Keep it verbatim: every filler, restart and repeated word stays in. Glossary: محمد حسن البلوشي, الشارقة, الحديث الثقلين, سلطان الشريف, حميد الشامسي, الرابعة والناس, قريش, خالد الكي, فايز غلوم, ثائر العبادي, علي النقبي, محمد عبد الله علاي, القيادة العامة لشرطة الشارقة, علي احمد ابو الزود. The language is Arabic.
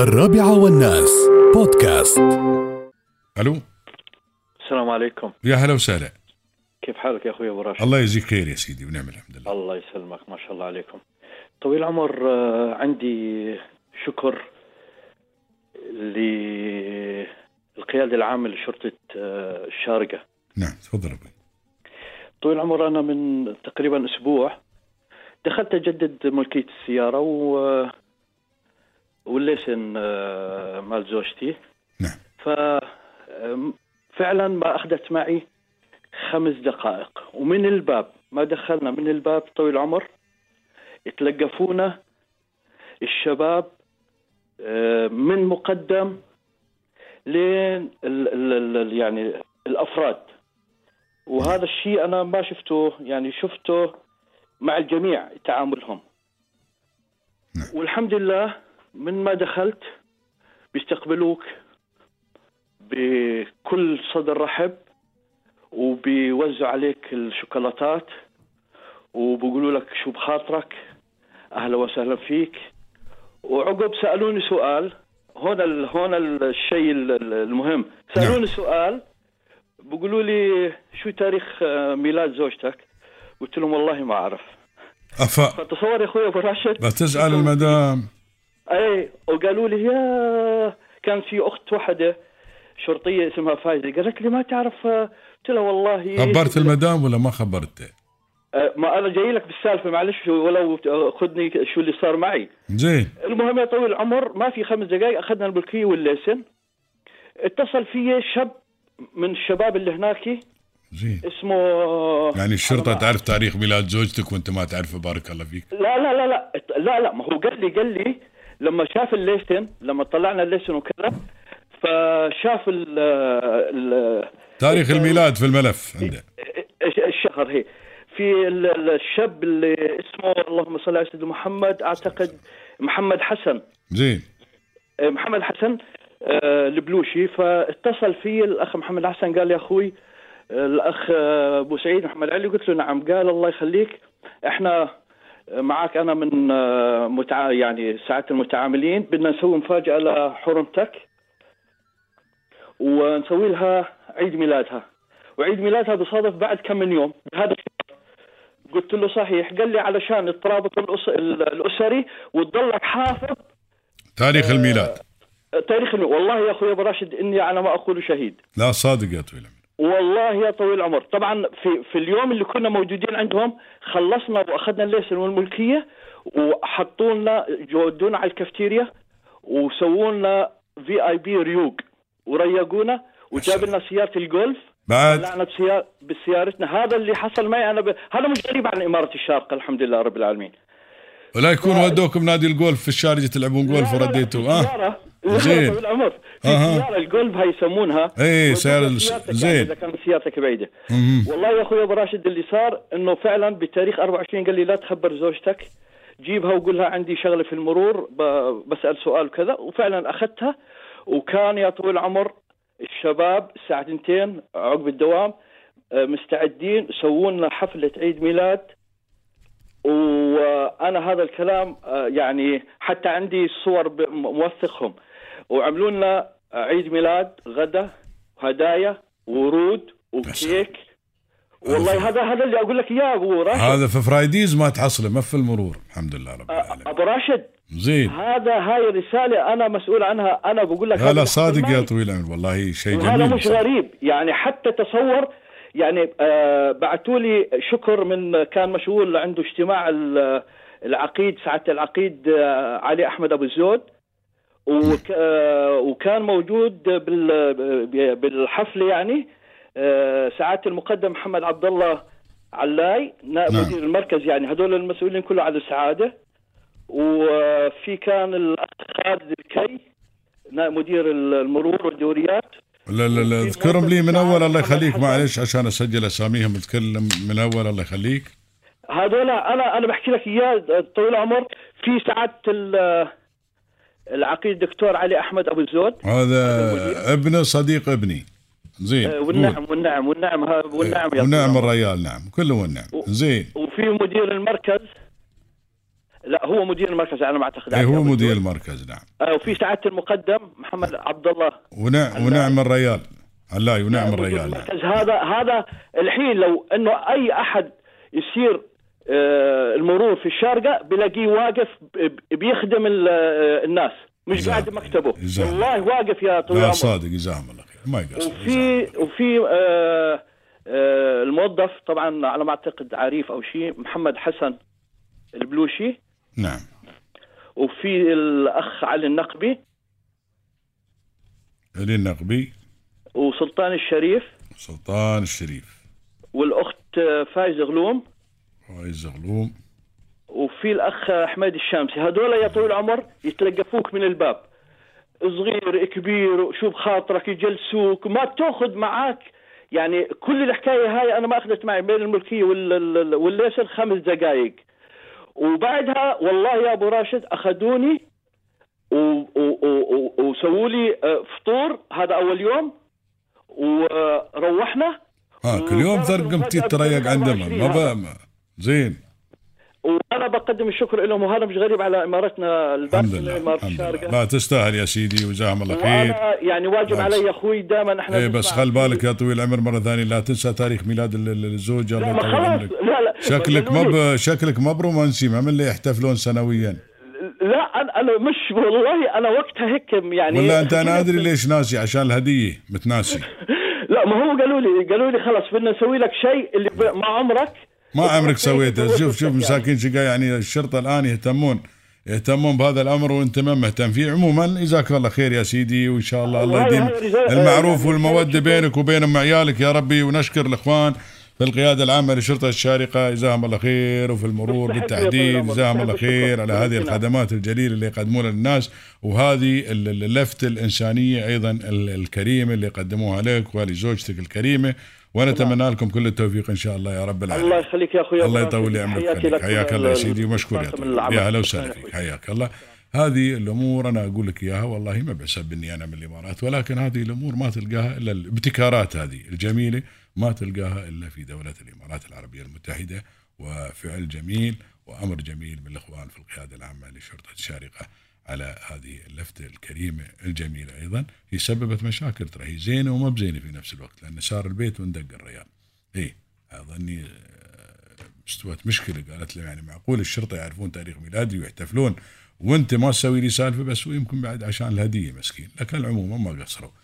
الرابعة والناس بودكاست. ألو، السلام عليكم. يا هلا وسهلا، كيف حالك يا أخوي أبو راشد؟ الله يجزيك خير يا سيدي، ونعم الحمد لله. الله يسلمك، ما شاء الله عليكم طويل عمر. عندي شكر للقيادة العامة لشرطة الشارقة. نعم تفضل أبوي. طويل عمر، أنا من تقريبا أسبوع دخلت أجدد ملكية السيارة و والليسن مال زوجتي. نعم. ففعلا ما أخذت معي خمس دقائق، ومن الباب ما دخلنا من الباب طويل عمر تلقفونا الشباب من مقدم لين يعني الأفراد، وهذا الشيء أنا ما شفته، يعني شفته مع الجميع تعاملهم. نعم. والحمد لله من ما دخلت بيستقبلوك بكل صدر رحب، وبيوزع عليك الشوكولاتات، وبيقولوا لك شو بخاطرك، أهلا وسهلا فيك. وعقب سألوني سؤال، هنا ال... هنا الشيء المهم، سألوني سؤال بيقولوا لي شو تاريخ ميلاد زوجتك؟ قلت لهم والله ما أعرف. أف... فتصور يا أخوي أبو راشد بتزعل المدام. اي، وقالوا لي يا كان في اخت واحده شرطيه اسمها فايزه، قالت لي ما تعرف؟ قلت لها والله. خبرت المدام ولا ما خبرتها؟ ما انا جاي لك بالسالفه، معلش ولو خذني شو اللي صار معي. زين. المهم يا طويل العمر، ما في خمس دقائق اخذنا البلكيه والليسن. اتصل في شاب من الشباب اللي هناكي. زين. اسمه يعني الشرطه تعرف تاريخ ميلاد زوجتك وانت ما تعرفه؟ بارك الله فيك. لا لا لا لا لا لا، ما هو قال لي قال لي لما شاف الليسن، لما طلعنا الليسن وكذا، فشاف ال ال تاريخ الميلاد في الملف عنده الشهر. هي في الشاب اللي اسمه اللهم صل على سيدنا محمد، اعتقد محمد حسن. زين. محمد حسن البلوشي. فاتصل في الاخ محمد حسن، قال يا اخوي الاخ ابو سعيد محمد علي؟ قلت له نعم. قال الله يخليك، احنا معك، أنا من متع... يعني ساعة المتعاملين، بدنا نسوي مفاجأة لحرمتك ونسوي لها عيد ميلادها، وعيد ميلادها بصادف بعد كم من يوم هذا. قلت له صحيح. قال لي علشان الترابط الأس... الأسري وتضلك حافظ تاريخ الميلاد. آه... تاريخ الميلاد. والله يا أخوي أبو راشد إني أنا ما أقول شهيد. لا صادق يا طويل. والله يا طويل العمر، طبعا في في اليوم اللي كنا موجودين عندهم خلصنا واخذنا الليسن والملكيه، وحطوا لنا جودونا على الكافتيريا، وسووا لنا في اي بي ريوق، وريقونا، وجاب لنا سياره الجولف بعد طلعنا بسيار... بسيارتنا. هذا اللي حصل معي انا ب... هذا مش غريب عن اماره الشارقه، الحمد لله رب العالمين. ولا يكون ف... ودوكم نادي الجولف في الشارقه تلعبون جولف ورديتوا؟ اه زين. العمر سيارة القلب هاي يسمونها. اي سيارة. زين. اذا كانت سيارتك بعيدة. مم. والله يا اخوي ابو راشد اللي صار انه فعلا بتاريخ أربعة وعشرين قال لي لا تخبر زوجتك، جيبها وقول لها عندي شغلة في المرور، بسأل سؤال كذا. وفعلا اخذتها، وكان يا طويل العمر الشباب الساعة اثنتين عقب الدوام مستعدين، سووا لنا حفلة عيد ميلاد. وانا هذا الكلام يعني حتى عندي صور موثقهم، وعملوا لنا عيد ميلاد، غدا، هدايا، ورود، وكيك. والله هذا هذا اللي اقول لك اياه ابو راشد، هذا في فرايديز ما تحصله، ما في المرور، الحمد لله رب العالمين ابو راشد. زين. هذا هاي رساله انا مسؤول عنها، انا بقول لك هذا صادق يا طويل العمر، والله شيء جميل، هذا مش غريب. يعني حتى تصور يعني آه بعثوا لي شكر من كان مشغول عنده اجتماع العقيد، ساعة العقيد آه علي احمد ابو الزود، وك آه وكان موجود بالحفلة يعني آه ساعة المقدم محمد عبد الله علاي، نائب مدير المركز. يعني هذول المسؤولين كله على السعادة. وفي كان الاخ خالد الكي نائب مدير المرور والدوريات. لا لا لا اذكرهم لي من اول الله يخليك، معلش عشان اسجل اساميهم، اتكلم من اول الله يخليك. هذول انا انا بحكي لك اياه طويل عمر. في ساعات العقيد دكتور علي احمد ابو الزود، هذا ابن صديق ابني. زين. والنعم والنعم والنعم والنعم والنعم الريال. نعم كله والنعم. زين. وفي مدير المركز لا هو مدير المركز على ما اعتقد. اي هو مدير المركز نعم. وفي سعاده المقدم محمد عبد الله ونعم ونعم الريال علاي ونعم الريال. هذا هذا الحين لو انه اي احد يصير المرور في الشارقة بلاقيه واقف بيخدم الناس مش قاعد مكتبه. والله واقف يا طويل العمر. صادق جزاهم الله خير ما يقصر. وفي وفي آه آه الموظف طبعا على ما اعتقد عريف او شيء محمد حسن البلوشي نعم. وفي الاخ علي النقبي علي النقبي وسلطان الشريف سلطان الشريف والاخت فايز غلوم فايز غلوم وفي الاخ حميد الشامسي. هذول يا طويل العمر يتلقفوك من الباب صغير كبير شو بخاطرك يجلسوك ما تاخذ معك يعني كل الحكايه هاي. انا ما اخذت معي بين الملكيه والليسر خمس دقائق وبعدها والله يا ابو راشد اخذوني وسووا لي فطور هذا اول يوم وروحنا اه كل يوم صار قمتي تريق عندما ما بقى زين. وانا بقدم الشكر لهم وهذا مش غريب على امارتنا البارده اماره الشارقه. لا تستاهل يا سيدي وجزاهم الله خير. يعني واجب علي يا اخوي دائما احنا ايه بس خل بالك يا طويل العمر مره ثانيه لا تنسى تاريخ ميلاد الزوجه. لا ما خلاص لا لا شكلك ما شكلك ما برومانسي ما من اللي يحتفلون سنويا. لا انا انا مش والله انا وقتها هيك يعني والله انت انا ادري ليش ناسي عشان الهديه متناسي. لا ما هو قالوا لي قالوا لي خلاص بدنا نسوي لك شيء اللي ما عمرك ما عمرك سويته. شوف شوف مساكين شقا يعني الشرطه الان يهتمون يهتمون بهذا الامر وانت ما مهتم فيه. عموما جزاك الله خير يا سيدي وان شاء الله الله يديم المعروف والموده بينك وبين عيالك يا ربي. ونشكر الاخوان في القياده العامه لشرطه الشارقه جزاهم الله خير وفي المرور بالتحديد جزاهم الله خير على هذه الخدمات الجليله اللي يقدمونها للناس وهذه اللفته الانسانيه ايضا الكريمه اللي قدموها لك ولزوجتك الكريمه. ونتمنى لكم كل التوفيق ان شاء الله يا رب العالمين. الله يخليك يا اخوي الله يطول عمرك. حياك الله يا سيدي ومشكور يا طويل يا هلا وسهلا فيك حياك الله. هذه الامور انا اقول لك اياها والله ما بسب اني انا من الامارات ولكن هذه الامور ما تلقاها الا الابتكارات هذه الجميله ما تلقاها الا في دوله الامارات العربيه المتحده. وفعل جميل وامر جميل من الاخوان في القياده العامه لشرطه الشارقه على هذه اللفتة الكريمة الجميلة. أيضا هي سببت مشاكل ترى هي زينة وما بزينة في نفس الوقت لأن صار البيت وندق الريال. إيه أظني استوت مشكلة قالت لي يعني معقول الشرطة يعرفون تاريخ ميلادي ويحتفلون وأنت ما تسوي لي سالفة بس ويمكن بعد عشان الهدية مسكين. لكن العموم ما قصروا.